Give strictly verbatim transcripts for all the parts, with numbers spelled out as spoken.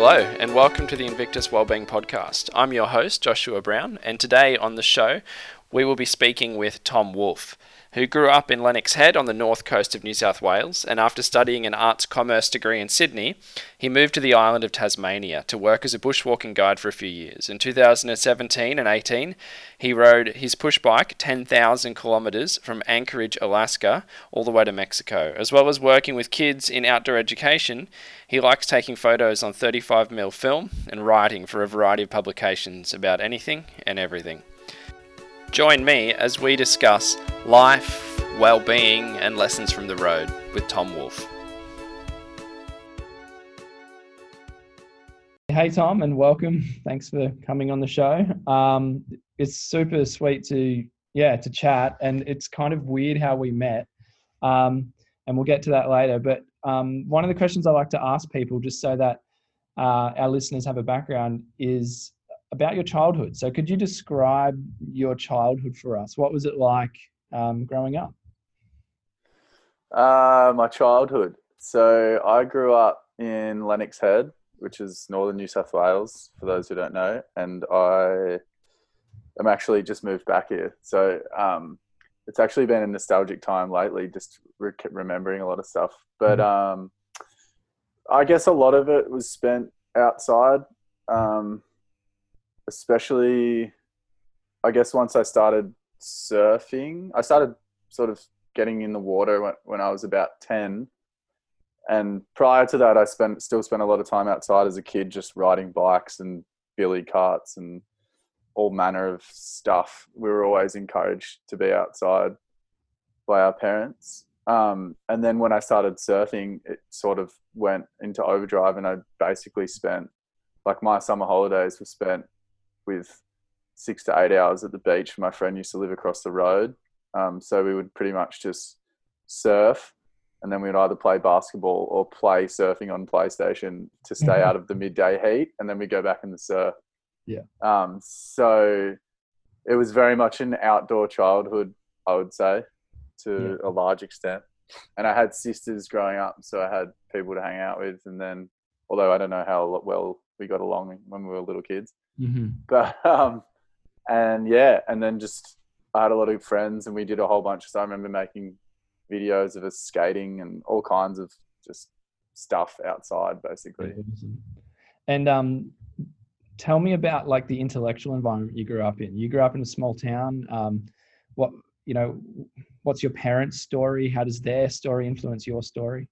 Hello and welcome to the Invictus Wellbeing Podcast. I'm your host, Joshua Brown, and today on the show we will be speaking with Tom Wolff, who grew up in Lennox Head on the north coast of New South Wales, and after studying an arts commerce degree in Sydney, he moved to the island of Tasmania to work as a bushwalking guide for a few years. In two thousand seventeen and eighteen, he rode his push bike ten thousand kilometres from Anchorage, Alaska, all the way to Mexico. As well as working with kids in outdoor education, he likes taking photos on thirty-five millimeter film and writing for a variety of publications about anything and everything. Join me as we discuss life, well-being, and lessons from the road with Tom Wolff. Hey, Tom, and welcome. Thanks for coming on the show. Um, it's super sweet to, yeah, to chat, and it's kind of weird how we met, um, and we'll get to that later. But um, one of the questions I like to ask people, just so that uh, our listeners have a background, is about your childhood. So could you describe your childhood for us? What was it like um, growing up? Uh, my childhood. So I grew up in Lennox Head, which is northern New South Wales, for those who don't know. And I am actually just moved back here. So um, it's actually been a nostalgic time lately, just re- remembering a lot of stuff. But mm-hmm. um, I guess a lot of it was spent outside. Um, especially, I guess once I started surfing, I started sort of getting in the water when, when I was about ten. And prior to that, I spent still spent a lot of time outside as a kid, just riding bikes and billy carts and all manner of stuff. We were always encouraged to be outside by our parents. Um, and then when I started surfing, it sort of went into overdrive, and I basically spent, like my summer holidays were spent with six to eight hours at the beach. My friend used to live across the road. Um, so we would pretty much just surf, and then we'd either play basketball or play surfing on PlayStation to stay mm-hmm. out of the midday heat. And then we go back in the surf. Yeah. Um, so it was very much an outdoor childhood, I would say, to yeah. a large extent. And I had sisters growing up, so I had people to hang out with. And then, although I don't know how well we got along when we were little kids, Mm-hmm. But, um, and yeah, and then just, I had a lot of friends and we did a whole bunch of stuff. I remember making videos of us skating and all kinds of just stuff outside, basically. And, um, tell me about like the intellectual environment you grew up in. You grew up in a small town. Um, what, you know, what's your parents' story? How does their story influence your story?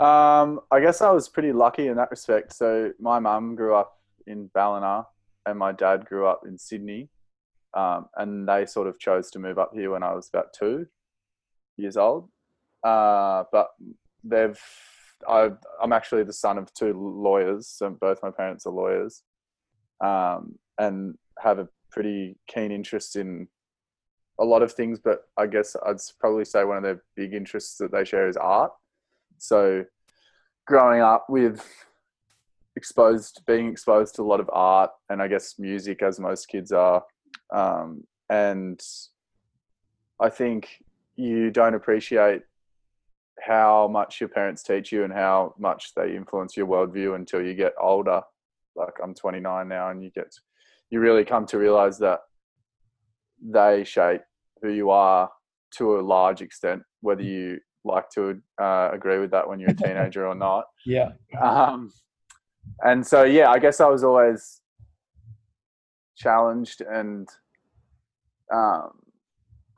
Um, I guess I was pretty lucky in that respect. So my mum grew up in Ballina and my dad grew up in Sydney, um, and they sort of chose to move up here when I was about two years old. Uh, but they've, I've, I'm actually the son of two lawyers. So both my parents are lawyers, um, and have a pretty keen interest in a lot of things, but I guess I'd probably say one of their big interests that they share is art. So growing up with exposed being exposed to a lot of art and I guess music, as most kids are, um and I think you don't appreciate how much your parents teach you and how much they influence your worldview until you get older. Like I'm twenty-nine now, and you get you really come to realize that they shape who you are to a large extent, whether you like to uh, agree with that when you're a teenager or not. Yeah. um And so, yeah, I guess I was always challenged, and um,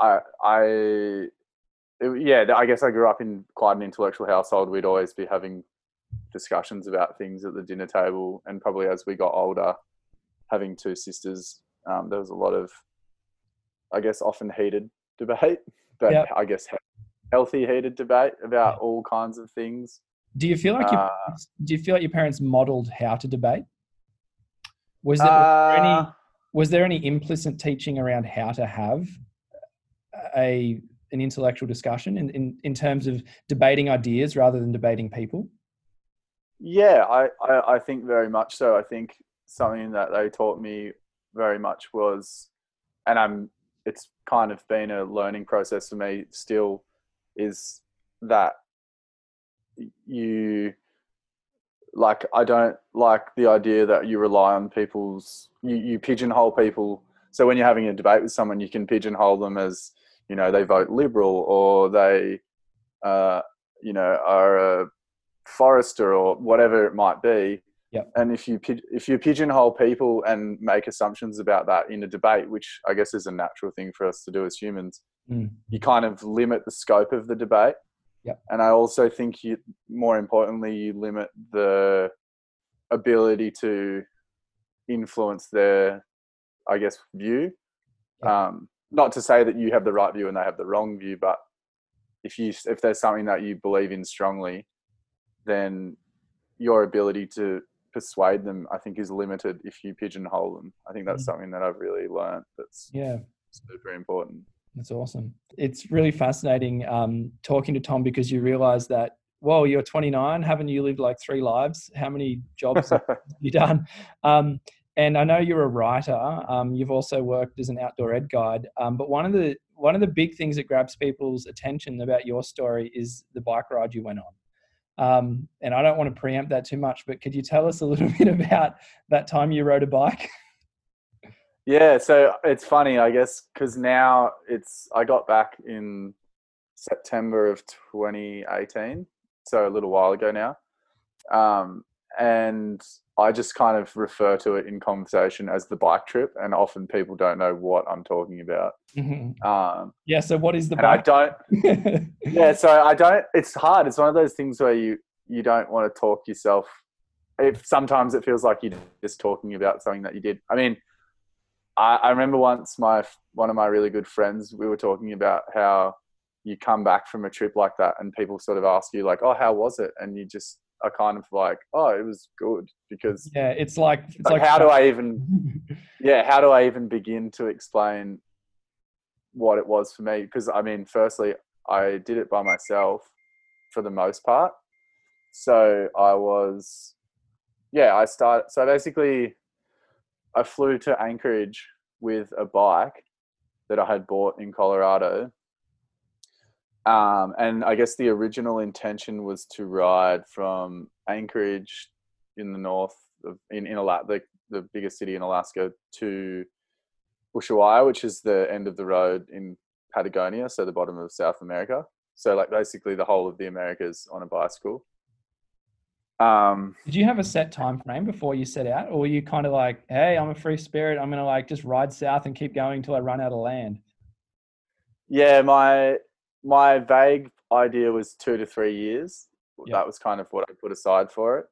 I, I, it, yeah, I guess I grew up in quite an intellectual household. We'd always be having discussions about things at the dinner table, and probably as we got older, having two sisters, um, there was a lot of, I guess, often heated debate, but yep. I guess healthy heated debate about all kinds of things. Do you feel like your, uh, do you feel like your parents modeled how to debate? Was there, uh, was there any was there any implicit teaching around how to have a an intellectual discussion in, in, in terms of debating ideas rather than debating people? Yeah, I, I, I think very much so. I think something that they taught me very much was, and I'm it's kind of been a learning process for me still, is that you like, I don't like the idea that you rely on people's, you, you pigeonhole people. So when you're having a debate with someone, you can pigeonhole them as, you know, they vote Liberal, or they, uh, you know, are a forester, or whatever it might be. Yep. And if you if you pigeonhole people and make assumptions about that in a debate, which I guess is a natural thing for us to do as humans, mm. you kind of limit the scope of the debate. Yep. And I also think, you, more importantly, you limit the ability to influence their, I guess, view. Yep. Um, not to say that you have the right view and they have the wrong view, but if you if there's something that you believe in strongly, then your ability to persuade them, I think, is limited if you pigeonhole them. I think that's something that I've really learned that's yeah super important. That's awesome. It's really fascinating um talking to Tom, because you realize that, well, you're twenty-nine, haven't you lived like three lives? How many jobs have you done? Um and I know you're a writer, um you've also worked as an outdoor ed guide, um but one of the one of the big things that grabs people's attention about your story is the bike ride you went on. Um, and I don't want to preempt that too much, but could you tell us a little bit about that time you rode a bike? Yeah, so it's funny, I guess, because now it's, I got back in September of twenty eighteen, so a little while ago now. Um, and I just kind of refer to it in conversation as the bike trip, and often people don't know what I'm talking about. Mm-hmm. Um, yeah. So what is the bike? I don't, yeah. So I don't, it's hard. It's one of those things where you, you don't want to talk yourself. If sometimes it feels like you're just talking about something that you did. I mean, I, I remember once my, one of my really good friends, we were talking about how you come back from a trip like that and people sort of ask you like, oh, how was it? And you just, I kind of like, oh, it was good, because yeah, it's like, it's like, like how do I even, yeah, how do I even begin to explain what it was for me? Because I mean, firstly, I did it by myself for the most part. So I was, yeah, I started, so basically I flew to Anchorage with a bike that I had bought in Colorado. Um, and I guess the original intention was to ride from Anchorage in the north of, in, in Alaska, the, the biggest city in Alaska, to Ushuaia, which is the end of the road in Patagonia, so the bottom of South America. So like basically the whole of the Americas on a bicycle. Um, Did you have a set time frame before you set out, or were you kind of like, hey, I'm a free spirit, I'm going to like just ride south and keep going until I run out of land? Yeah, my... My vague idea was two to three years. Yep. That was kind of what I put aside for it.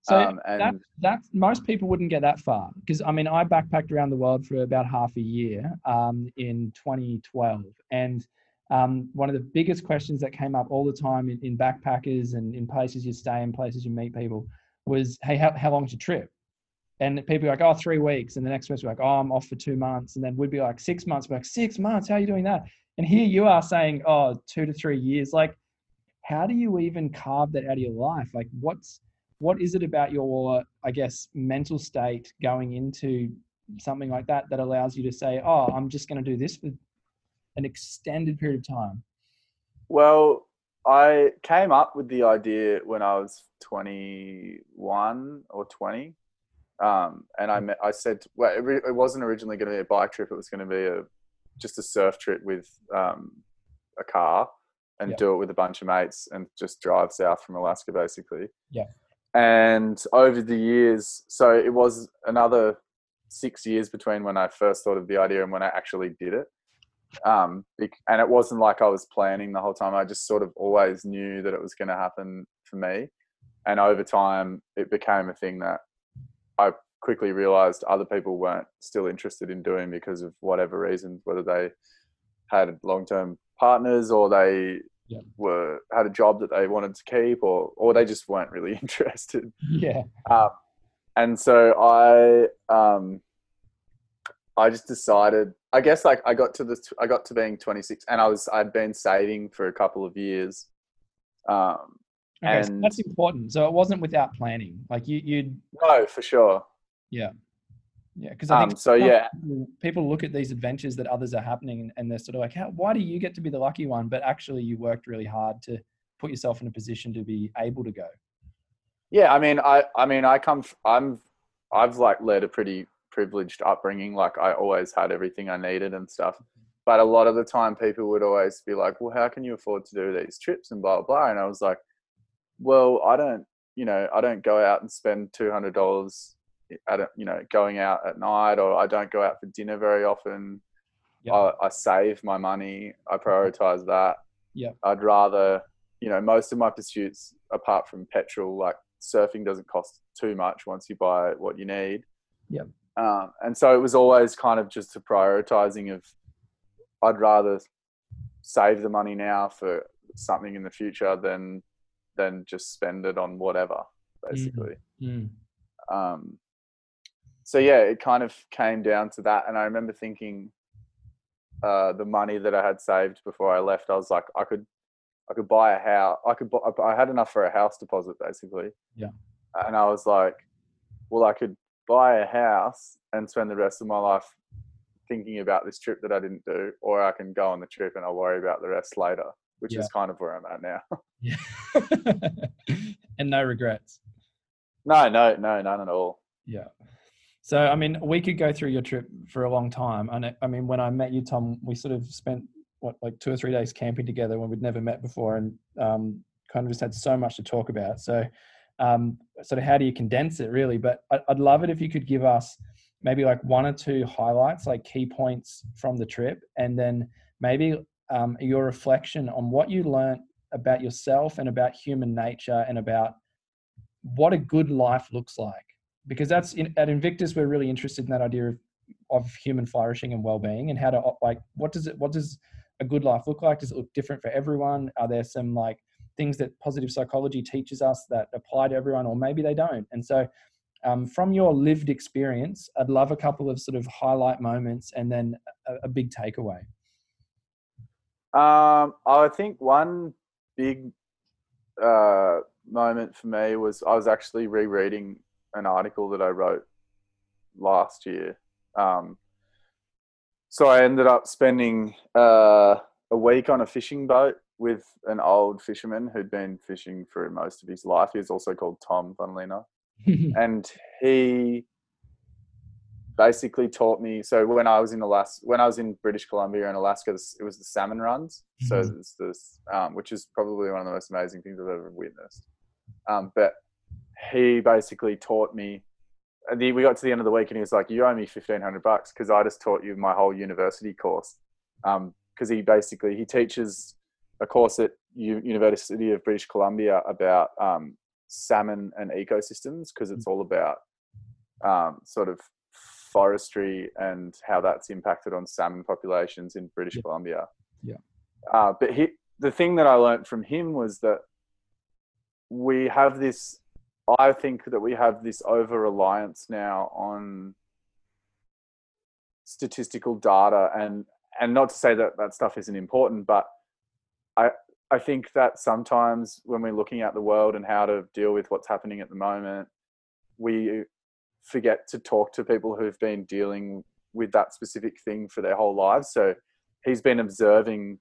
So um, and that, that most people wouldn't get that far, because I mean, I backpacked around the world for about half a year um, in twenty twelve. And um, one of the biggest questions that came up all the time in, in backpackers and in places you stay and places you meet people was, hey, how, how long's your trip? And people were like, oh, three weeks. And the next person was like, oh, I'm off for two months. And then we'd be like, six months. We're like, six months? How are you doing that? And here you are saying, oh, two to three years. Like, how do you even carve that out of your life? Like, what's, what is it about your, I guess, mental state going into something like that that allows you to say, oh, I'm just going to do this for an extended period of time? Well, I came up with the idea when I was twenty-one or twenty. Um, and I, met, I said, well, it, re- it wasn't originally going to be a bike trip. It was going to be a, just a surf trip with um a car, and yep. do it with a bunch of mates and just drive south from Alaska basically. Yeah. And over the years, so it was another six years between when I first thought of the idea and when I actually did it. Um and it wasn't like I was planning the whole time. I just sort of always knew that it was going to happen for me. And over time it became a thing that I quickly realized other people weren't still interested in doing because of whatever reasons, whether they had long-term partners, or they yeah. were had a job that they wanted to keep, or or they just weren't really interested. Yeah. Um, and so I um I just decided, I guess, like I got to the I got to being twenty-six, and I was I'd been saving for a couple of years. Um okay, and so that's important. So it wasn't without planning. Like you you'd No, for sure. Yeah. Yeah. Because I think um, so, yeah. people, people look at these adventures that others are happening and they're sort of like, how, why do you get to be the lucky one? But actually you worked really hard to put yourself in a position to be able to go. Yeah, I mean, I, I mean, I come, f- I'm, I've like led a pretty privileged upbringing. Like I always had everything I needed and stuff. But a lot of the time people would always be like, well, how can you afford to do these trips and blah, blah. And I was like, well, I don't, you know, I don't go out and spend two hundred dollars at, a, you know, going out at night, or I don't go out for dinner very often. Yep. I, I save my money. I prioritize that. Yeah. I'd rather, you know, most of my pursuits apart from petrol, like surfing doesn't cost too much once you buy what you need. Yeah. Um, and so it was always kind of just a prioritizing of, I'd rather save the money now for something in the future than than just spend it on whatever, basically. Mm. Mm. Um, so yeah, it kind of came down to that. And I remember thinking uh, the money that I had saved before I left, I was like, I could, I could buy a house. I could, buy, I had enough for a house deposit, basically. Yeah. And I was like, well, I could buy a house and spend the rest of my life thinking about this trip that I didn't do, or I can go on the trip and I'll worry about the rest later, which yeah. is kind of where I'm at now. Yeah. And no regrets. No, no, no, none at all. Yeah. So, I mean, we could go through your trip for a long time. And I mean, when I met you, Tom, we sort of spent what, like two or three days camping together when we'd never met before, and um, kind of just had so much to talk about. So, um, sort of how do you condense it really? But I'd love it if you could give us maybe like one or two highlights, like key points from the trip, and then maybe um, your reflection on what you learned about yourself and about human nature and about what a good life looks like. Because that's in, at Invictus, we're really interested in that idea of, of human flourishing and well-being, and how to like, what does it, what does a good life look like? Does it look different for everyone? Are there some like things that positive psychology teaches us that apply to everyone, or maybe they don't? And so, Um, from your lived experience, I'd love a couple of sort of highlight moments and then a, a big takeaway. Um, I think one big uh, moment for me was I was actually rereading an article that I wrote last year. Um, so I ended up spending uh, a week on a fishing boat with an old fisherman who'd been fishing for most of his life. He was also called Tom Bonnellino. And he basically taught me. So when I was in Alaska, when I was in British Columbia and Alaska, it was the salmon runs. So it's this, um, which is probably one of the most amazing things I've ever witnessed. Um, but he basically taught me. And the, we got to the end of the week, and he was like, "You owe me fifteen hundred bucks because I just taught you my whole university course." Because um, he basically he teaches a course at U- University of British Columbia about. Um, salmon and ecosystems, because it's all about um sort of forestry and how that's impacted on salmon populations in British yeah. Columbia. Yeah. Uh, but he, the thing that I learned from him was that we have this, I think that we have this over-reliance now on statistical data, and, and not to say that that stuff isn't important, but I, I think that sometimes when we're looking at the world and how to deal with what's happening at the moment, we forget to talk to people who've been dealing with that specific thing for their whole lives. So he's been observing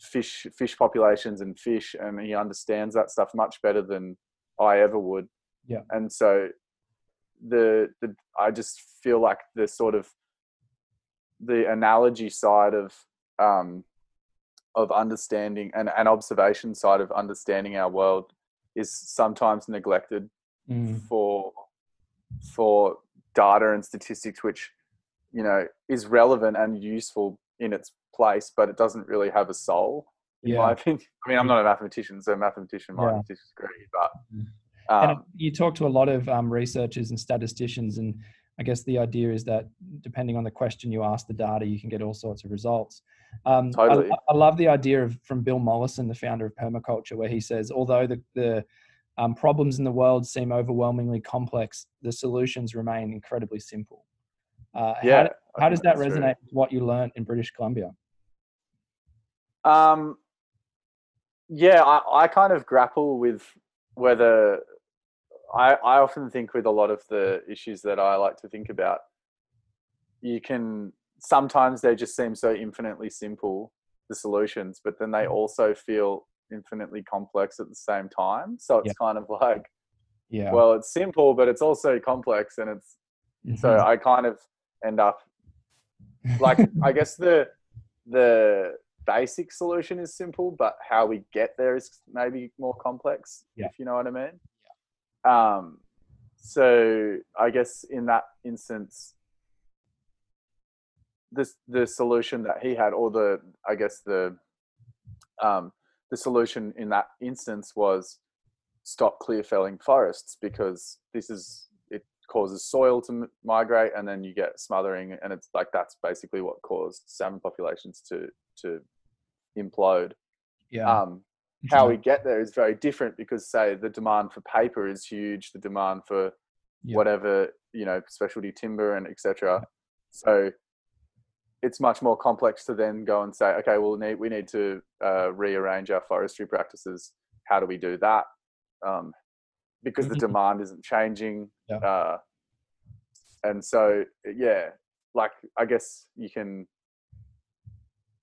fish, fish populations and fish, and he understands that stuff much better than I ever would. Yeah. And so the, the, I just feel like the sort of the analogy side of, um, of understanding and an observation side of understanding our world is sometimes neglected mm. for, for data and statistics, which, you know, is relevant and useful in its place, but it doesn't really have a soul in yeah. my opinion. I mean, I'm not a mathematician, so mathematician might yeah. disagree, but. Um, and you talk to a lot of um, researchers and statisticians, and I guess the idea is that depending on the question you ask the data, you can get all sorts of results. Um, totally. I, I love the idea of from Bill Mollison, the founder of Permaculture, where he says, although the, the um, problems in the world seem overwhelmingly complex, the solutions remain incredibly simple. Uh, yeah, how, how does that resonate true. with what you learned in British Columbia? Um, yeah, I, I kind of grapple with whether... I, I often think with a lot of the issues that I like to think about, you can, sometimes they just seem so infinitely simple, the solutions, but then they also feel infinitely complex at the same time. So it's yeah. kind of like, yeah, well, it's simple, but it's also complex. And it's, mm-hmm. so I kind of end up like, I guess the, the basic solution is simple, but how we get there is maybe more complex, yeah. if you know what I mean? Yeah. Um, so I guess in that instance, this, the solution that he had, or the, I guess the, um, the solution in that instance was stop clear felling forests, because this is, it causes soil to migrate, and then you get smothering, and it's like, that's basically what caused salmon populations to, to implode. Yeah. Um, how we get there is very different, because say the demand for paper is huge, the demand for yeah. whatever, you know, specialty timber and et cetera. Yeah. So it's much more complex to then go and say, okay, well, need, we need to uh, rearrange our forestry practices. How do we do that? Um, because the demand isn't changing. Yeah. Uh, and so, yeah, like, I guess you can,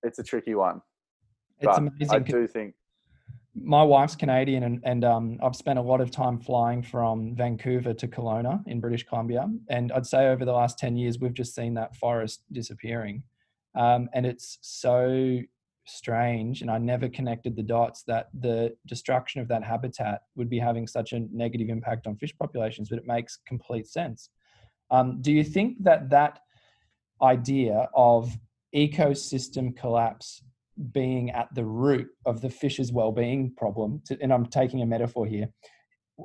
it's a tricky one. It's but amazing. I do think. My wife's Canadian, and, and um, I've spent a lot of time flying from Vancouver to Kelowna in British Columbia. And I'd say over the last ten years, we've just seen that forest disappearing. Um, and it's so strange. And I never connected the dots that the destruction of that habitat would be having such a negative impact on fish populations, but it makes complete sense. Um, do you think that that idea of ecosystem collapse being at the root of the fish's well-being problem, to, and I'm taking a metaphor here,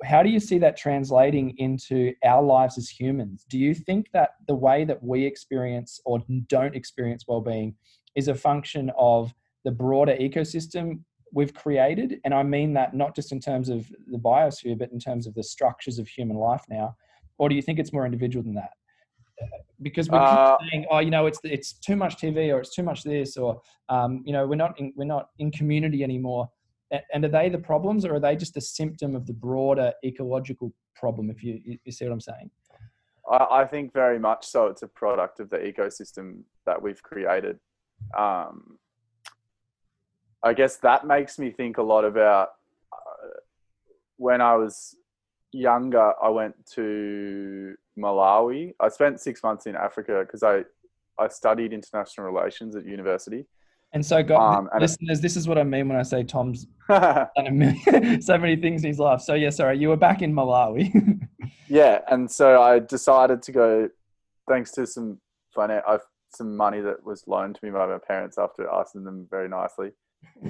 how do you see that translating into our lives as humans? Do you think that the way that we experience or don't experience well-being is a function of the broader ecosystem we've created? And I mean that not just in terms of the biosphere, but in terms of the structures of human life now. Or do you think it's more individual than that? Because we keep uh, saying, oh, you know, it's it's too much T V, or it's too much this, or um, you know, we're not in, we're not in community anymore. And are they the problems, or are they just a symptom of the broader ecological problem? If you you see what I'm saying, I, I think very much so. It's a product of the ecosystem that we've created. Um, I guess that makes me think a lot about uh, when I was younger. I went to Malawi. I spent six months in Africa because I, I studied international relations at university. And so, God, um, and listeners, it, this is what I mean when I say Tom's done a million, so many things in his life. So, yeah, sorry, you were back in Malawi. Yeah, and so I decided to go, thanks to some finance, I've, some money that was loaned to me by my parents after asking them very nicely.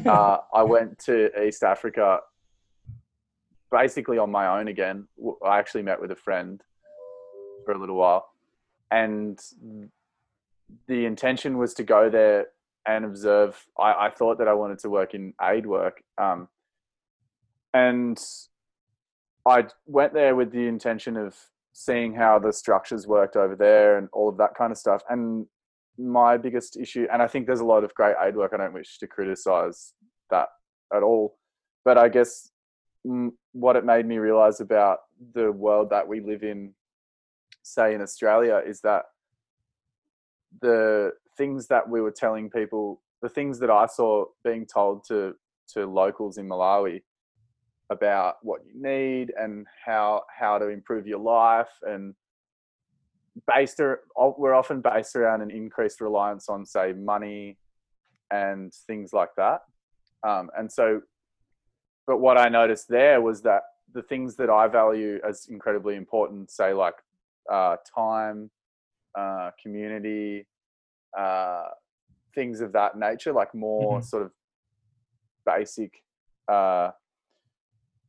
Uh, I went to East Africa basically on my own again. I actually met with a friend for a little while, and the intention was to go there and observe. I, I thought that I wanted to work in aid work, um, and I went there with the intention of seeing how the structures worked over there and all of that kind of stuff. And my biggest issue, and I think there's a lot of great aid work, I don't wish to criticize that at all, but I guess what it made me realize about the world that we live in, say in Australia, is that the things that we were telling people, the things that I saw being told to to locals in Malawi about what you need and how how to improve your life, and based we're often based around an increased reliance on, say, money and things like that. Um, and so, but what I noticed there was that the things that I value as incredibly important, say like Uh, time, uh, community, uh, things of that nature, like more mm-hmm. sort of basic uh,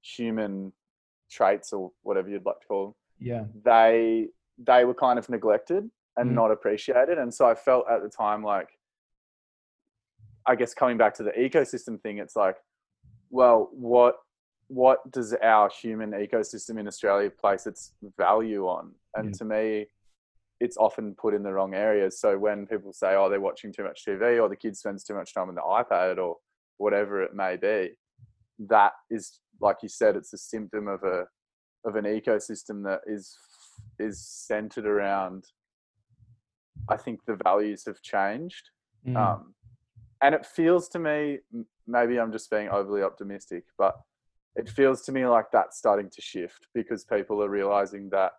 human traits, or whatever you'd like to call them. Yeah, they they were kind of neglected and mm-hmm. not appreciated, and so I felt at the time like, I guess coming back to the ecosystem thing, it's like, well, what what does our human ecosystem in Australia place its value on? And yeah. to me, it's often put in the wrong areas. So when people say, oh, they're watching too much T V, or the kid spends too much time on the iPad, or whatever it may be, that is, like you said, it's a symptom of a, of an ecosystem that is, is centered around, I think the values have changed. Mm. Um, and it feels to me, maybe I'm just being overly optimistic, but it feels to me like that's starting to shift because people are realizing that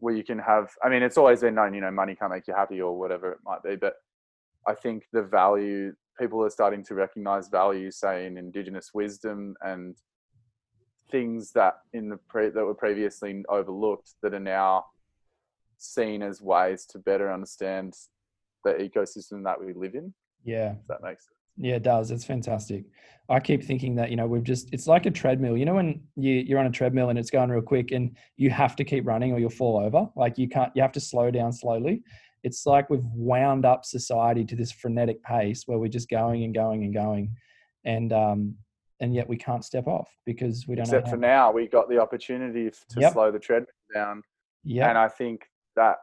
where you can have, I mean, it's always been known, you know, money can't make you happy or whatever it might be, but I think the value, people are starting to recognize value, say, in Indigenous wisdom and things that in the pre, that were previously overlooked that are now seen as ways to better understand the ecosystem that we live in. Yeah. If that makes sense. Yeah, it does. It's fantastic. I keep thinking that, you know, we've just, it's like a treadmill, you know, when you, you're on a treadmill and it's going real quick and you have to keep running or you'll fall over. Like you can't, you have to slow down slowly. It's like we've wound up society to this frenetic pace where we're just going and going and going. And, um, and yet we can't step off because we don't know. Except for now, we got the opportunity to yep. slow the treadmill down. Yeah. And I think that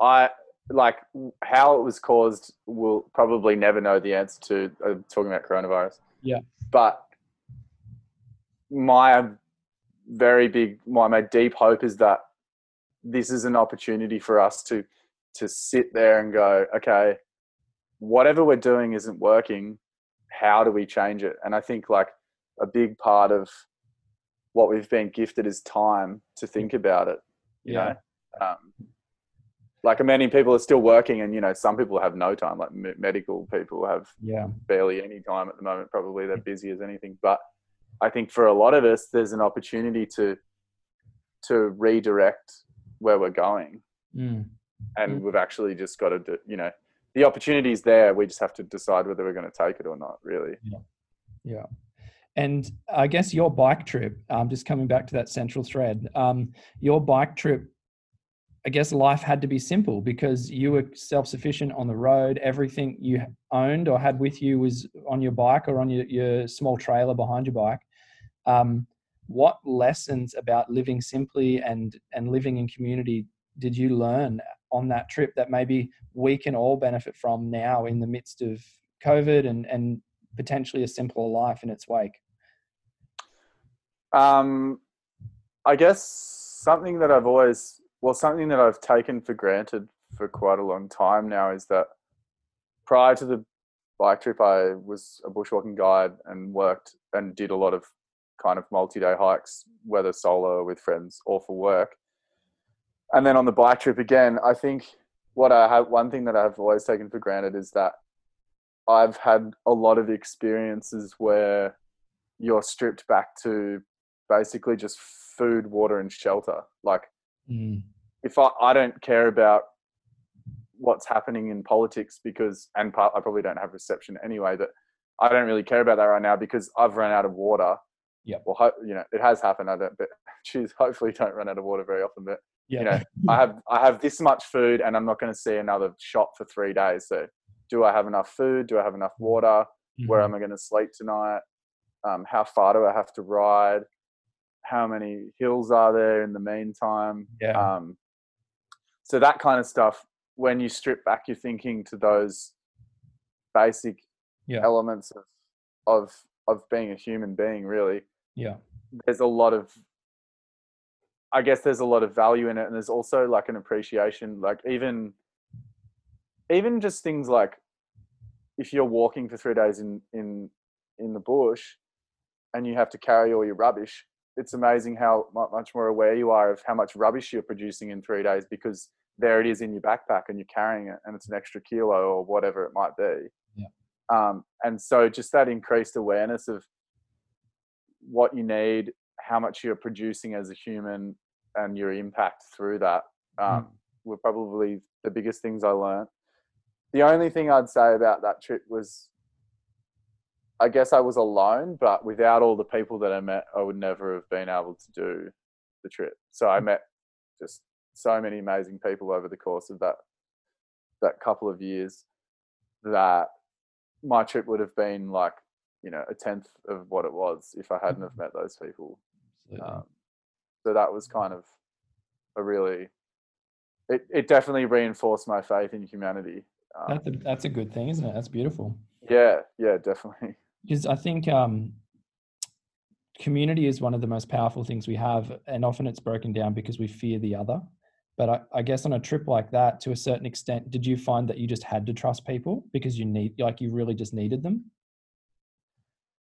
I, like how it was caused, we'll probably never know the answer to uh, talking about coronavirus. Yeah. But my very big, my, my deep hope is that this is an opportunity for us to, to sit there and go, okay, whatever we're doing isn't working. How do we change it? And I think like a big part of what we've been gifted is time to think about it. You yeah. know? Um, Like many people are still working and, you know, some people have no time, like me- medical people have yeah. barely any time at the moment, probably they're busy as anything. But I think for a lot of us, there's an opportunity to, to redirect where we're going. Mm. And mm. we've actually just got to, do, you know, the opportunity is there. We just have to decide whether we're going to take it or not, really. Yeah. yeah. And I guess your bike trip, um, just coming back to that central thread, um, your bike trip, I guess life had to be simple because you were self-sufficient on the road. Everything you owned or had with you was on your bike or on your, your small trailer behind your bike. Um, what lessons about living simply and, and living in community did you learn on that trip that maybe we can all benefit from now in the midst of COVID and, and potentially a simpler life in its wake? Um, I guess something that I've always... Well, something that I've taken for granted for quite a long time now is that prior to the bike trip, I was a bushwalking guide and worked and did a lot of kind of multi-day hikes, whether solo with friends or for work. And then on the bike trip again, I think what I have, one thing that I've always taken for granted is that I've had a lot of experiences where you're stripped back to basically just food, water, and shelter. Like, Mm. If I, I don't care about what's happening in politics because, and part, I probably don't have reception anyway, but I don't really care about that right now because I've run out of water. Yeah. Well, ho- you know, it has happened. I don't, but geez, hopefully don't run out of water very often, but yeah. you know, I have, I have this much food and I'm not going to see another shop for three days. So do I have enough food? Do I have enough water? Mm-hmm. Where am I going to sleep tonight? Um, how far do I have to ride? How many hills are there in the meantime? Yeah. Um, so that kind of stuff, when you strip back your thinking to those basic yeah. elements of, of, of being a human being, really, yeah. there's a lot of, I guess there's a lot of value in it. And there's also like an appreciation, like even, even just things like if you're walking for three days in, in, in the bush and you have to carry all your rubbish, it's amazing how much more aware you are of how much rubbish you're producing in three days because there it is in your backpack and you're carrying it and it's an extra kilo or whatever it might be. Yeah. Um, and so just that increased awareness of what you need, how much you're producing as a human and your impact through that um, mm. were probably the biggest things I learned. The only thing I'd say about that trip was I guess I was alone, but without all the people that I met, I would never have been able to do the trip. So I met just so many amazing people over the course of that that couple of years that my trip would have been like, you know, a tenth of what it was if I hadn't have met those people. Um, so that was kind of a really, it, it definitely reinforced my faith in humanity. Um, that's, a, that's a good thing, isn't it? That's beautiful. Yeah, yeah, definitely. Because I think um, community is one of the most powerful things we have, and often it's broken down because we fear the other. But I, I guess on a trip like that, to a certain extent, did you find that you just had to trust people because you need, like, you really just needed them?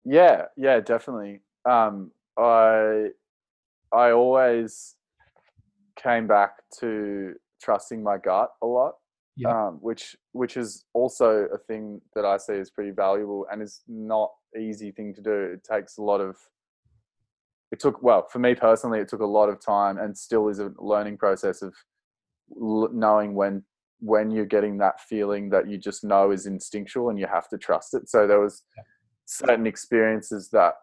Yeah, yeah, definitely. Um, I I always came back to trusting my gut a lot, yeah. um, which which is also a thing that I see is pretty valuable, and is not an easy thing to do. It takes a lot of it took well for me personally. It took a lot of time, and still is a learning process of knowing when when you're getting that feeling that you just know is instinctual, and you have to trust it. So there was certain experiences that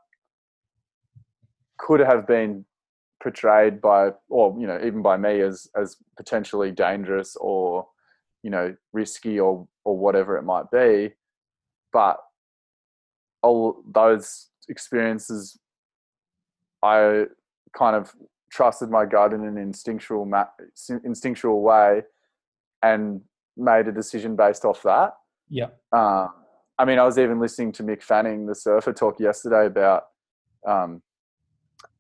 could have been portrayed by, or, you know, even by me as, as potentially dangerous or, you know, risky or, or whatever it might be. But all those experiences, I kind of trusted my gut in an instinctual, ma- instinctual way, and made a decision based off that. Yeah. Uh, I mean, I was even listening to Mick Fanning, the surfer, talk yesterday about um,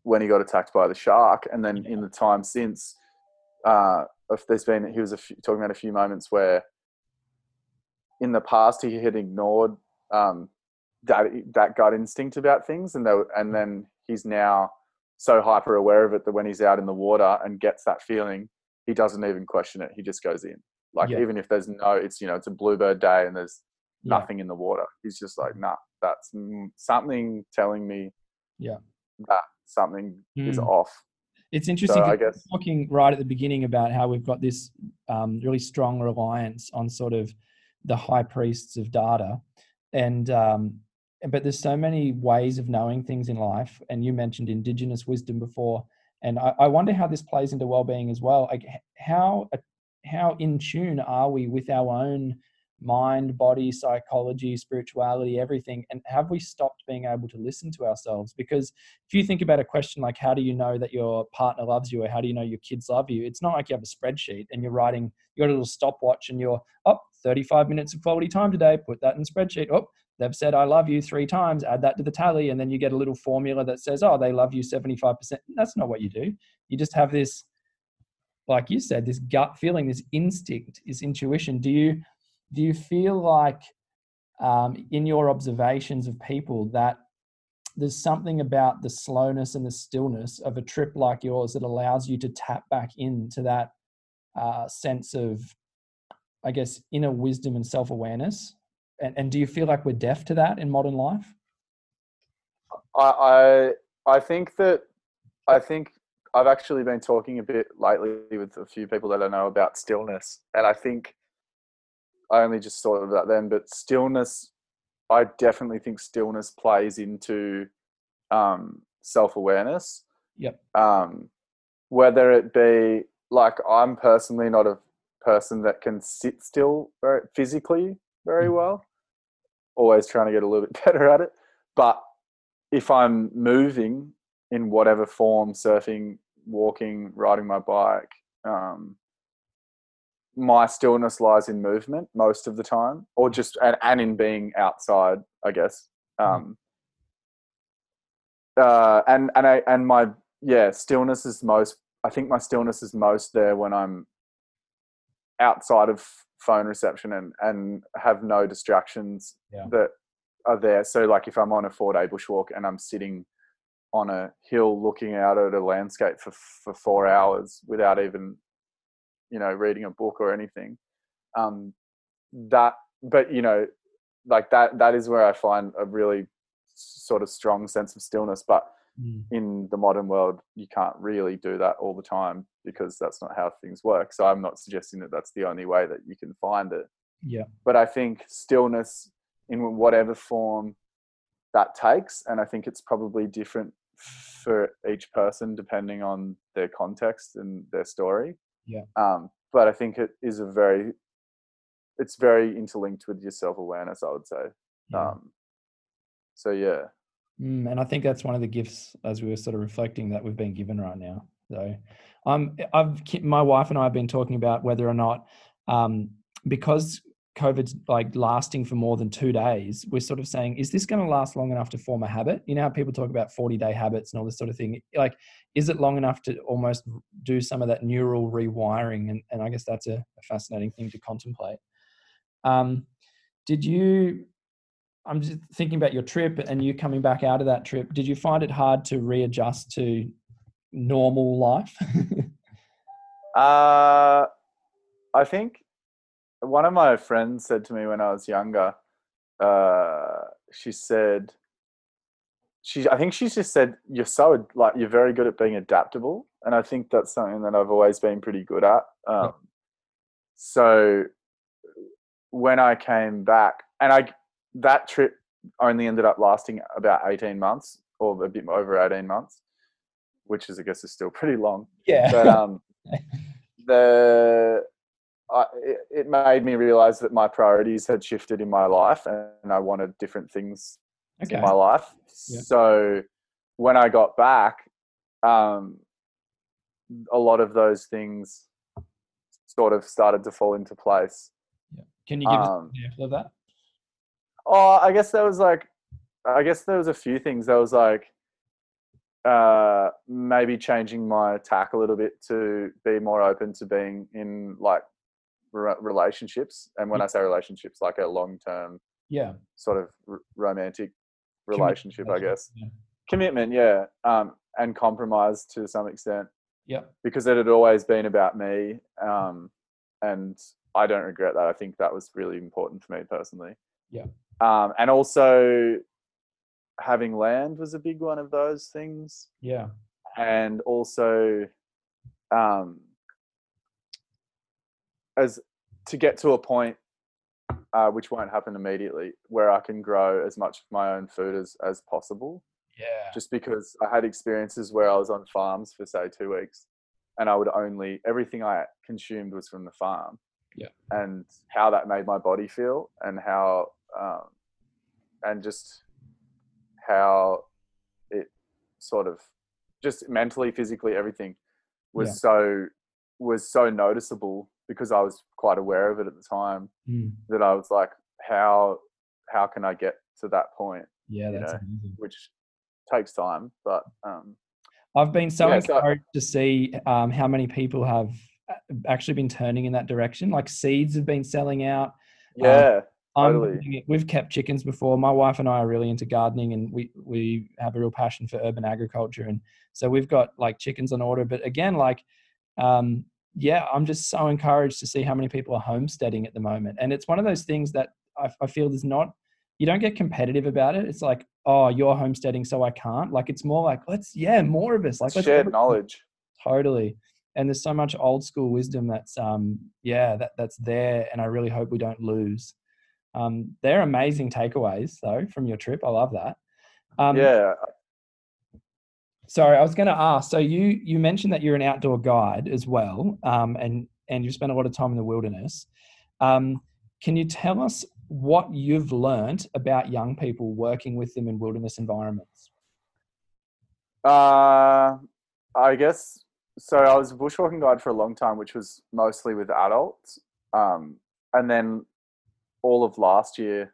when he got attacked by the shark. And then yeah. in the time since, uh, if there's been, he was a few, talking about a few moments where in the past he had ignored um, that that gut instinct about things. And, they, and then he's now so hyper aware of it that when he's out in the water and gets that feeling, he doesn't even question it. He just goes in. Like, yeah. even if there's no, it's, you know, it's a bluebird day and there's yeah. nothing in the water. He's just like, nah, that's something telling me yeah. that something mm. is off. It's interesting. So I guess talking right at the beginning about how we've got this um, really strong reliance on sort of the high priests of data. And, um, but there's so many ways of knowing things in life. And you mentioned indigenous wisdom before. And I, I wonder how this plays into well-being as well. Like, how how in tune are we with our own mind, body, psychology, spirituality, everything? And have we stopped being able to listen to ourselves? Because if you think about a question like, how do you know that your partner loves you, or how do you know your kids love you? It's not like you have a spreadsheet and you're writing, you got a little stopwatch and you're, oh, thirty-five minutes of quality time today, put that in the spreadsheet. Oh, they've said, I love you three times, add that to the tally. And then you get a little formula that says, oh, they love you seventy-five percent. That's not what you do. You just have this, like you said, this gut feeling, this instinct, this intuition. Do you, do you feel like um, in your observations of people that there's something about the slowness and the stillness of a trip like yours that allows you to tap back into that uh, sense of, I guess, inner wisdom and self-awareness? And, and do you feel like we're deaf to that in modern life? I, I I think that I think I've actually been talking a bit lately with a few people that I know about stillness, and I think I only just thought of that then. But stillness, I definitely think stillness plays into um, self-awareness. Yep. Um, whether it be, like, I'm personally not a person that can sit still very, physically very well. Always trying to get a little bit better at it. But if I'm moving in whatever form, surfing, walking, riding my bike, um, my stillness lies in movement most of the time, or just and, and in being outside, I guess. Um, uh, and and I and my yeah stillness is most. I think my stillness is most there when I'm outside of phone reception and and have no distractions yeah. that are there. So, like, if I'm on a four-day bushwalk and I'm sitting on a hill looking out at a landscape for for four hours without even, you know, reading a book or anything, um, that. But, you know, like that that is where I find a really sort of strong sense of stillness. But mm. in the modern world, you can't really do that all the time, because that's not how things work. So I'm not suggesting that that's the only way that you can find it. Yeah. But I think stillness in whatever form that takes, and I think it's probably different for each person depending on their context and their story. Yeah. Um, but I think it is a very, it's very interlinked with your self-awareness, I would say. Yeah. Um, so, yeah. Mm, and I think that's one of the gifts, as we were sort of reflecting, that we've been given right now. So um, I've, my wife and I have been talking about whether or not, um, because COVID's like lasting for more than two days, we're sort of saying, is this going to last long enough to form a habit? You know how people talk about forty-day habits and all this sort of thing. Like, is it long enough to almost do some of that neural rewiring? And, and I guess that's a, a fascinating thing to contemplate. Um, did you I'm just thinking about your trip and you coming back out of that trip. Did you find it hard to readjust to normal life? uh, I think one of my friends said to me when I was younger, uh, she said, she, I think she just said, you're so like, you're very good at being adaptable. And I think that's something that I've always been pretty good at. Um, so when I came back and I, that trip only ended up lasting about eighteen months or a bit over eighteen months, which is, I guess, is still pretty long. Yeah. But um, the I, it, it made me realize that my priorities had shifted in my life and I wanted different things okay. in my life. Yeah. So when I got back, um, a lot of those things sort of started to fall into place. Yeah. Can you give um, us an example of that? Oh, I guess there was like, I guess there was a few things. There was like, uh, maybe changing my tack a little bit to be more open to being in like re- relationships. And when yeah. I say relationships, like a long-term yeah, sort of r- romantic relationship, I guess. Yeah. Commitment. Yeah. Um, and compromise to some extent. Yeah. Because it had always been about me. Um, and I don't regret that. I think that was really important for me personally. Yeah. Um, and also having land was a big one of those things. Yeah. And also um, as to get to a point, uh, which won't happen immediately, where I can grow as much of my own food as, as possible. Yeah. Just because I had experiences where I was on farms for, say, two weeks and I would only, everything I consumed was from the farm. Yeah. And how that made my body feel and how, um, and just how it sort of just mentally, physically, everything was yeah. so, was so noticeable because I was quite aware of it at the time mm. that I was like, how, how can I get to that point? Yeah. That's you know, amazing. Which takes time, but, um, I've been so yeah, encouraged so, to see, um, how many people have actually been turning in that direction. Like seeds have been selling out. Yeah, um, totally. We've kept chickens before. My wife and I are really into gardening and we, we have a real passion for urban agriculture. And so we've got like chickens on order, but again, like, um, yeah, I'm just so encouraged to see how many people are homesteading at the moment. And it's one of those things that I, I feel there's not, you don't get competitive about it. It's like, oh, you're homesteading, so I can't. Like, it's more like, let's, yeah, more of us. Like let's shared knowledge. Totally. And there's so much old school wisdom that's, um, yeah, that, that's there. And I really hope we don't lose. Um, they're amazing takeaways though from your trip. I love that. Um, yeah. Sorry, I was going to ask. So you you mentioned that you're an outdoor guide as well, um, and and you've spent a lot of time in the wilderness. Um, can you tell us what you've learned about young people working with them in wilderness environments? Uh, I guess. So I was a bushwalking guide for a long time, which was mostly with adults. Um, and then all of last year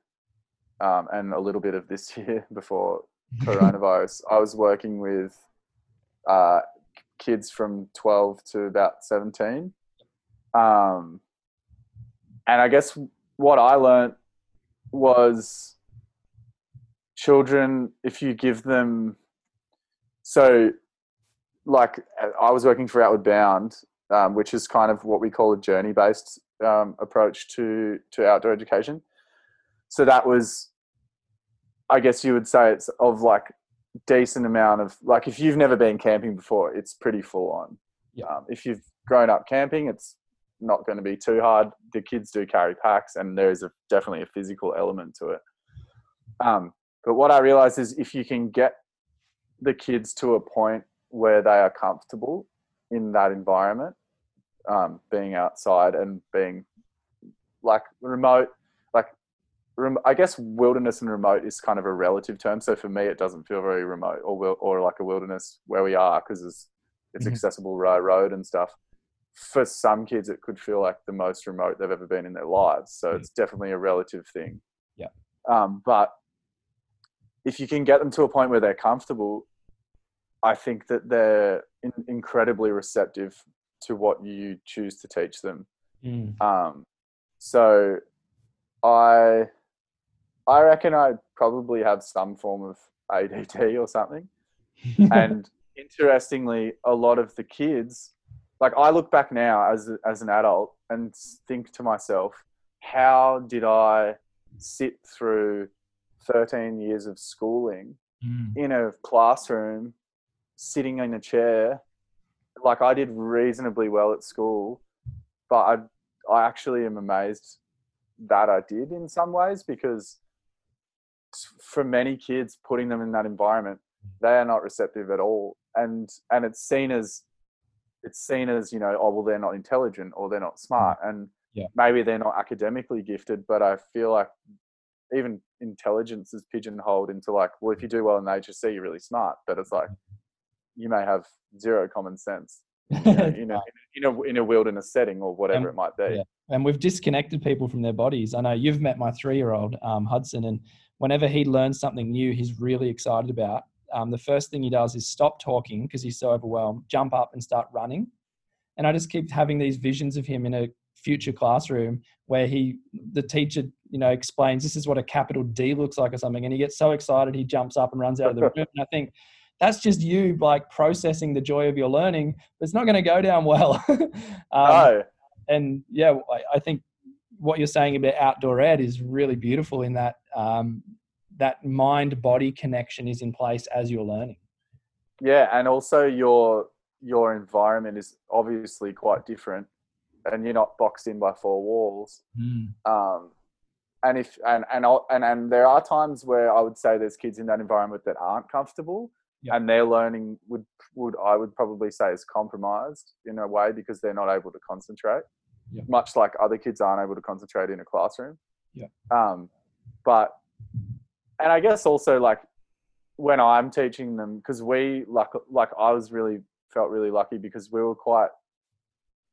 um, and a little bit of this year before coronavirus, I was working with uh, kids from twelve to about seventeen. Um, and I guess what I learned was children, if you give them... So... Like I was working for Outward Bound, um, which is kind of what we call a journey-based um, approach to, to outdoor education. So that was, I guess you would say it's of like decent amount of, like if you've never been camping before, it's pretty full on. Yeah. Um, if you've grown up camping, it's not going to be too hard. The kids do carry packs and there's a, definitely a physical element to it. Um, but what I realized is if you can get the kids to a point where they are comfortable in that environment, um, being outside and being like remote, like rem- I guess wilderness and remote is kind of a relative term. So for me, it doesn't feel very remote or will, or like a wilderness where we are because it's, it's mm-hmm. accessible by road and stuff. For some kids, it could feel like the most remote they've ever been in their lives. So mm-hmm. it's definitely a relative thing. Yeah. Um, but if you can get them to a point where they're comfortable, I think that they're in, incredibly receptive to what you choose to teach them. Mm. Um, so I, I reckon I probably have some form of A D D or something. And interestingly, a lot of the kids, like I look back now as as an adult and think to myself, how did I sit through thirteen years of schooling mm. in a classroom, sitting in a chair? Like I did reasonably well at school, but I I actually am amazed that I did in some ways, because for many kids, putting them in that environment, they are not receptive at all. And and it's seen as it's seen as, you know, oh well, they're not intelligent or they're not smart. And yeah. maybe they're not academically gifted, but I feel like even intelligence is pigeonholed into like, well, if you do well in the H S C, you're really smart. But it's like, you may have zero common sense, you know, in, a, in a in a wilderness setting or whatever and, it might be. Yeah. And we've disconnected people from their bodies. I know you've met my three-year-old um, Hudson, and whenever he learns something new, he's really excited about. Um, the first thing he does is stop talking because he's so overwhelmed, jump up and start running. And I just keep having these visions of him in a future classroom where he, the teacher, you know, explains this is what a capital D looks like or something. And he gets so excited, he jumps up and runs out of the room. And I think that's just you like processing the joy of your learning, but it's not going to go down well. um, no. And yeah, I, I think what you're saying about outdoor ed is really beautiful in that, um, that mind-body connection is in place as you're learning. Yeah, and also your your environment is obviously quite different, and you're not boxed in by four walls. Mm. Um, and if and and, and and there are times where I would say there's kids in that environment that aren't comfortable, yeah. and their learning would would I would probably say is compromised in a way because they're not able to concentrate, yeah. much like other kids aren't able to concentrate in a classroom. Yeah. Um, but And I guess also like when I'm teaching them, because we like, like I was really felt really lucky because we were quite,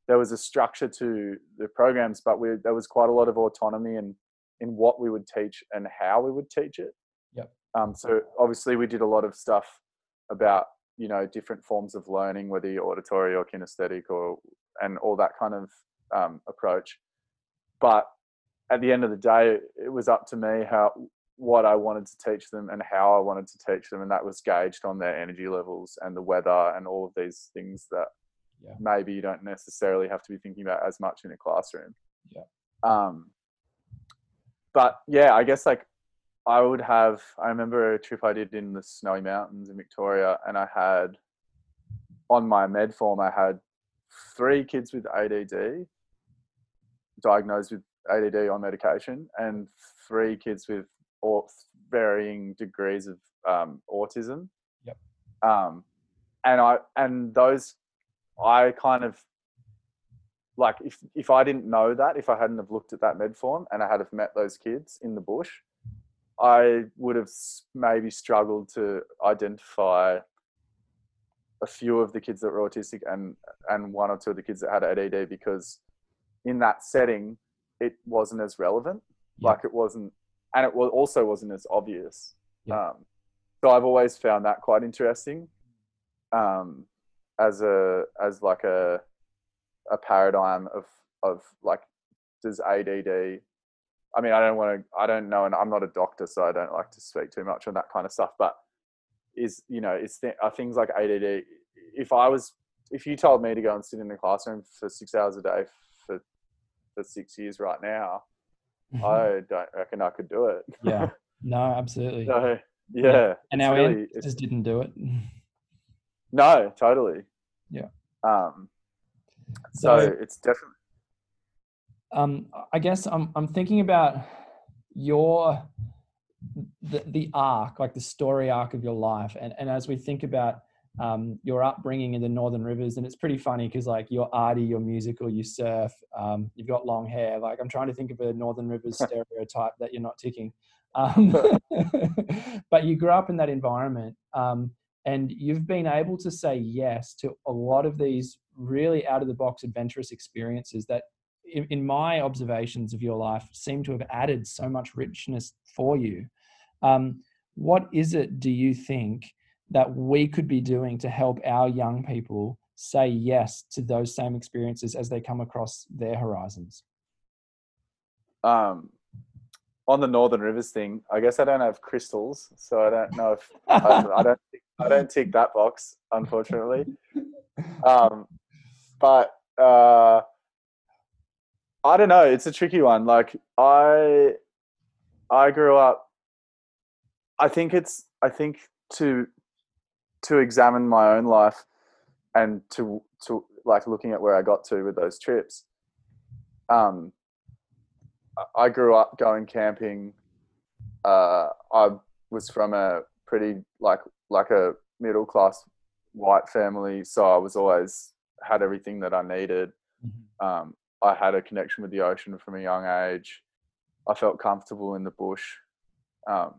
there was a structure to the programs, but we, there was quite a lot of autonomy in, in what we would teach and how we would teach it. Yep. Um, so obviously we did a lot of stuff about, you know, different forms of learning, whether you're auditory or kinesthetic or, and all that kind of um, approach. But at the end of the day, it was up to me how, what I wanted to teach them and how I wanted to teach them. And that was gauged on their energy levels and the weather and all of these things that yeah. maybe you don't necessarily have to be thinking about as much in a classroom. Yeah. Um, but yeah, I guess like I would have, I remember a trip I did in the Snowy Mountains in Victoria, and I had on my med form, I had three kids with A D D diagnosed with A D D on medication and three kids with or varying degrees of um, autism. Yep. Um, and I, and those, I kind of like, if, if I didn't know that, if I hadn't have looked at that med form and I had have met those kids in the bush, I would have maybe struggled to identify a few of the kids that were autistic and, and one or two of the kids that had A D D, because in that setting, it wasn't as relevant. Yep. Like it wasn't, And it also wasn't as obvious. Yeah. Um, so I've always found that quite interesting um, as a as like a a paradigm of of like, does A D D? I mean, I don't want to, I don't know, and I'm not a doctor, so I don't like to speak too much on that kind of stuff. But is you know, it's th- are things like A D D? If I was, if you told me to go and sit in the classroom for six hours a day for for six years right now, I don't reckon I could do it. Yeah. No, absolutely. So, yeah, yeah. And our really, end just didn't do it. No, totally. Yeah. Um. So, so it's definitely. Um, I guess I'm I'm thinking about your the the arc, like the story arc of your life, and and as we think about um your upbringing in the Northern Rivers, and it's pretty funny because like you're arty, you're musical, you surf, um you've got long hair. Like I'm trying to think of a Northern Rivers stereotype that you're not ticking, um but you grew up in that environment, um and you've been able to say yes to a lot of these really out of the box adventurous experiences that in, in my observations of your life seem to have added so much richness for you. Um what is it, do you think, that we could be doing to help our young people say yes to those same experiences as they come across their horizons? Um, on the Northern Rivers thing, I guess I don't have crystals, so I don't know if I, I don't I don't tick that box, unfortunately. Um, but uh, I don't know. It's a tricky one. Like I, I grew up. I think it's. I think to to examine my own life and to to like looking at where I got to with those trips. Um, I grew up going camping. Uh, I was from a pretty like like a middle class white family, so I was always had everything that I needed. Mm-hmm. Um, I had a connection with the ocean from a young age. I felt comfortable in the bush. Um,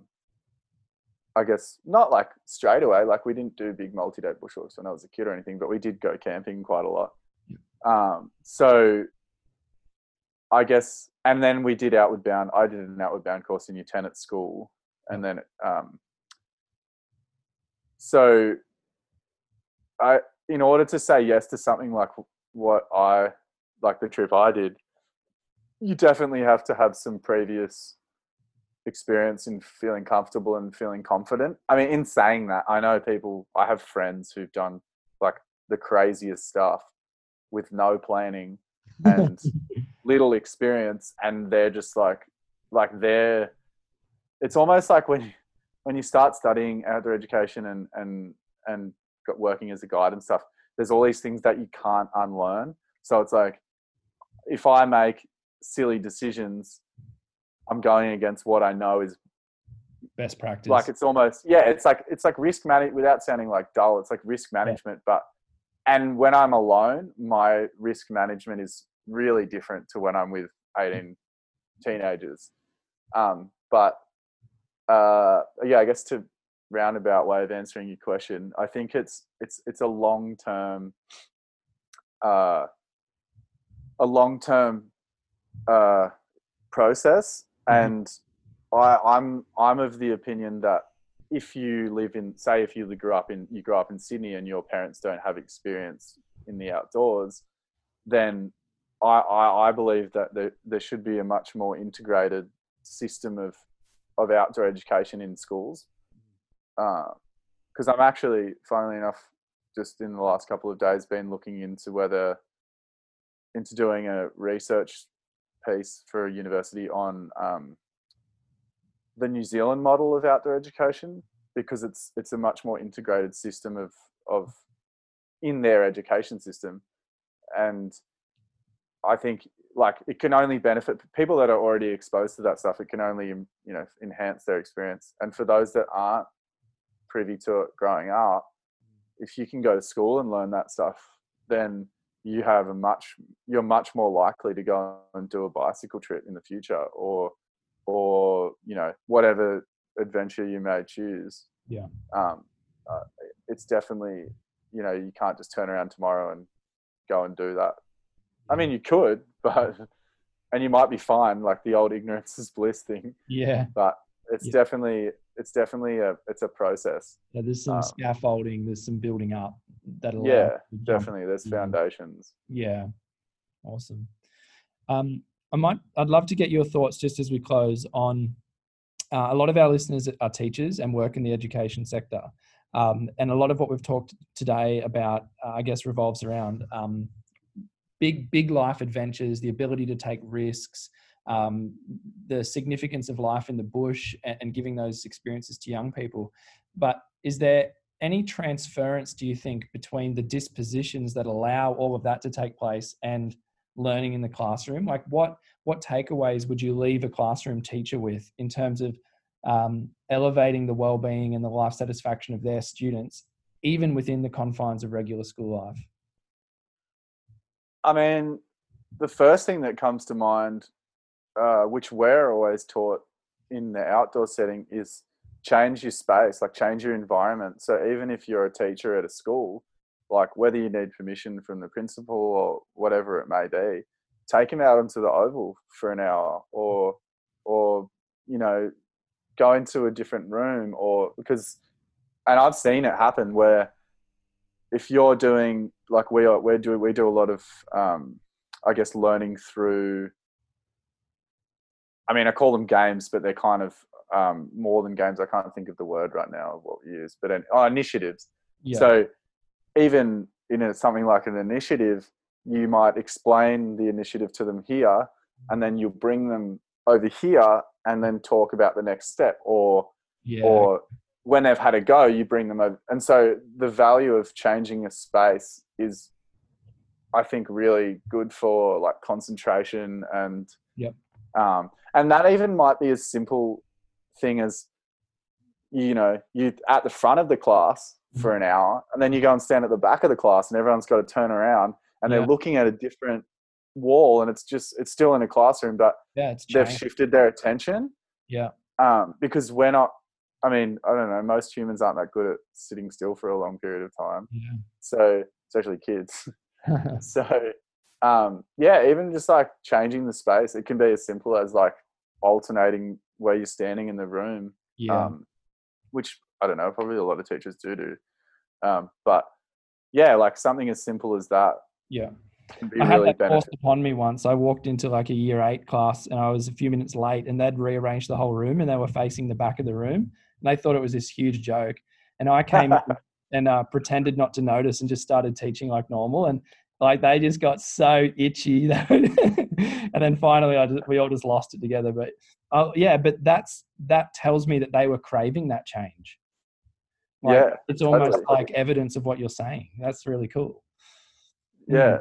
I guess not like straight away. Like we didn't do big multi-day bushwalks when I was a kid or anything, but we did go camping quite a lot. Yeah. Um, so I guess, and then we did Outward Bound. I did an Outward Bound course in year ten at school. And then, um, so I, in order to say yes to something like what I, like the trip I did, you definitely have to have some previous experience in feeling comfortable and feeling confident. I mean, in saying that, I know people, I have friends who've done like the craziest stuff with no planning and little experience, and they're just like like they're it's almost like when when you start studying outdoor education and and and got working as a guide and stuff, there's all these things that you can't unlearn. So it's like, if I make silly decisions, I'm going against what I know is best practice. Like it's almost, yeah, it's like it's like risk management without sounding like dull. It's like risk management, yeah. But and when I'm alone, my risk management is really different to when I'm with eighteen teenagers. Um, but uh, yeah, I guess to roundabout way of answering your question, I think it's it's it's a long term, uh, a long term uh, process, mm-hmm. and I, I'm I'm of the opinion that if you live in, say, if you grew up in you grew up in Sydney and your parents don't have experience in the outdoors, then I, I, I believe that there, there should be a much more integrated system of of outdoor education in schools. Because uh, I'm actually, funnily enough, just in the last couple of days, been looking into whether into doing a research piece for a university on um, the New Zealand model of outdoor education, because it's it's a much more integrated system of of in their education system. And I think like it can only benefit people that are already exposed to that stuff. It can only, you know, enhance their experience. And for those that aren't privy to it growing up, if you can go to school and learn that stuff, then you have a much, you're much more likely to go and do a bicycle trip in the future or, or, you know, whatever adventure you may choose. Yeah. Um, uh, it's definitely, you know, you can't just turn around tomorrow and go and do that. I mean, you could, but, and you might be fine, like the old ignorance is bliss thing. Yeah. But it's yeah. definitely, it's definitely a, it's a process. Yeah, there's some um, scaffolding, there's some building up. That'll yeah, definitely. There's foundations. Yeah. Awesome. Um, I might, I'd love to get your thoughts just as we close on uh, a lot of our listeners are teachers and work in the education sector. Um, and a lot of what we've talked today about, uh, I guess, revolves around, um, Big, big life adventures, the ability to take risks, um, the significance of life in the bush and, and giving those experiences to young people. But is there any transference, do you think, between the dispositions that allow all of that to take place and learning in the classroom? Like what, what takeaways would you leave a classroom teacher with in terms of um, elevating the well-being and the life satisfaction of their students, even within the confines of regular school life? I mean, the first thing that comes to mind, uh, which we're always taught in the outdoor setting, is change your space, like change your environment. So even if you're a teacher at a school, like whether you need permission from the principal or whatever it may be, take him out onto the oval for an hour or, or you know, go into a different room or because, and I've seen it happen where if you're doing, like we are, we do, we do a lot of, um, I guess, learning through I mean, I call them games, but they're kind of um, more than games. I can't think of the word right now of what we use, but oh, initiatives. Yeah. So even in a, something like an initiative, you might explain the initiative to them here, and then you bring them over here and then talk about the next step, or yeah. or when they've had a go, you bring them over. And so the value of changing a space is, I think, really good for like concentration and yep. um, and that even might be a simple thing as, you know, you at the front of the class for an hour, and then you go and stand at the back of the class, and everyone's got to turn around, and yeah. they're looking at a different wall, and it's just it's still in a classroom, but yeah, it's they've shifted their attention. Yeah, um, because we're not. I mean, I don't know. Most humans aren't that good at sitting still for a long period of time. Yeah. So especially kids. so um, yeah, even just like changing the space, it can be as simple as like alternating where you're standing in the room. Yeah, um, which. I don't know, probably a lot of teachers do do. Um, but yeah, like something as simple as that. Yeah. Can be I had really that forced upon me once. I walked into like a year eight class and I was a few minutes late, and they'd rearranged the whole room and they were facing the back of the room, and they thought it was this huge joke. And I came and uh, pretended not to notice and just started teaching like normal. And like, they just got so itchy. And then finally I just, we all just lost it together. But oh yeah, but that's, that tells me that they were craving that change. Like, yeah, it's almost totally. Like evidence of what you're saying. That's really cool. Yeah.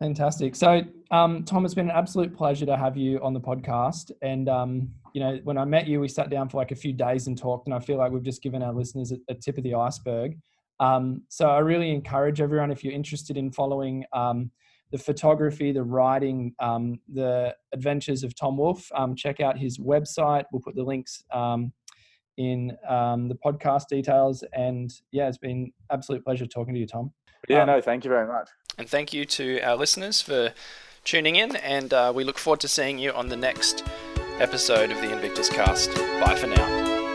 Fantastic. So, um, Tom, it's been an absolute pleasure to have you on the podcast. And, um, you know, when I met you, we sat down for like a few days and talked, and I feel like we've just given our listeners a, a tip of the iceberg. Um, so I really encourage everyone, if you're interested in following, um, the photography, the writing, um, the adventures of Tom Wolff, um, check out his website. We'll put the links, um, in um, the podcast details. And yeah, it's been an absolute pleasure talking to you, Tom. Yeah, um, no, thank you very much. And thank you to our listeners for tuning in. And uh, we look forward to seeing you on the next episode of the Invictus Cast. Bye for now.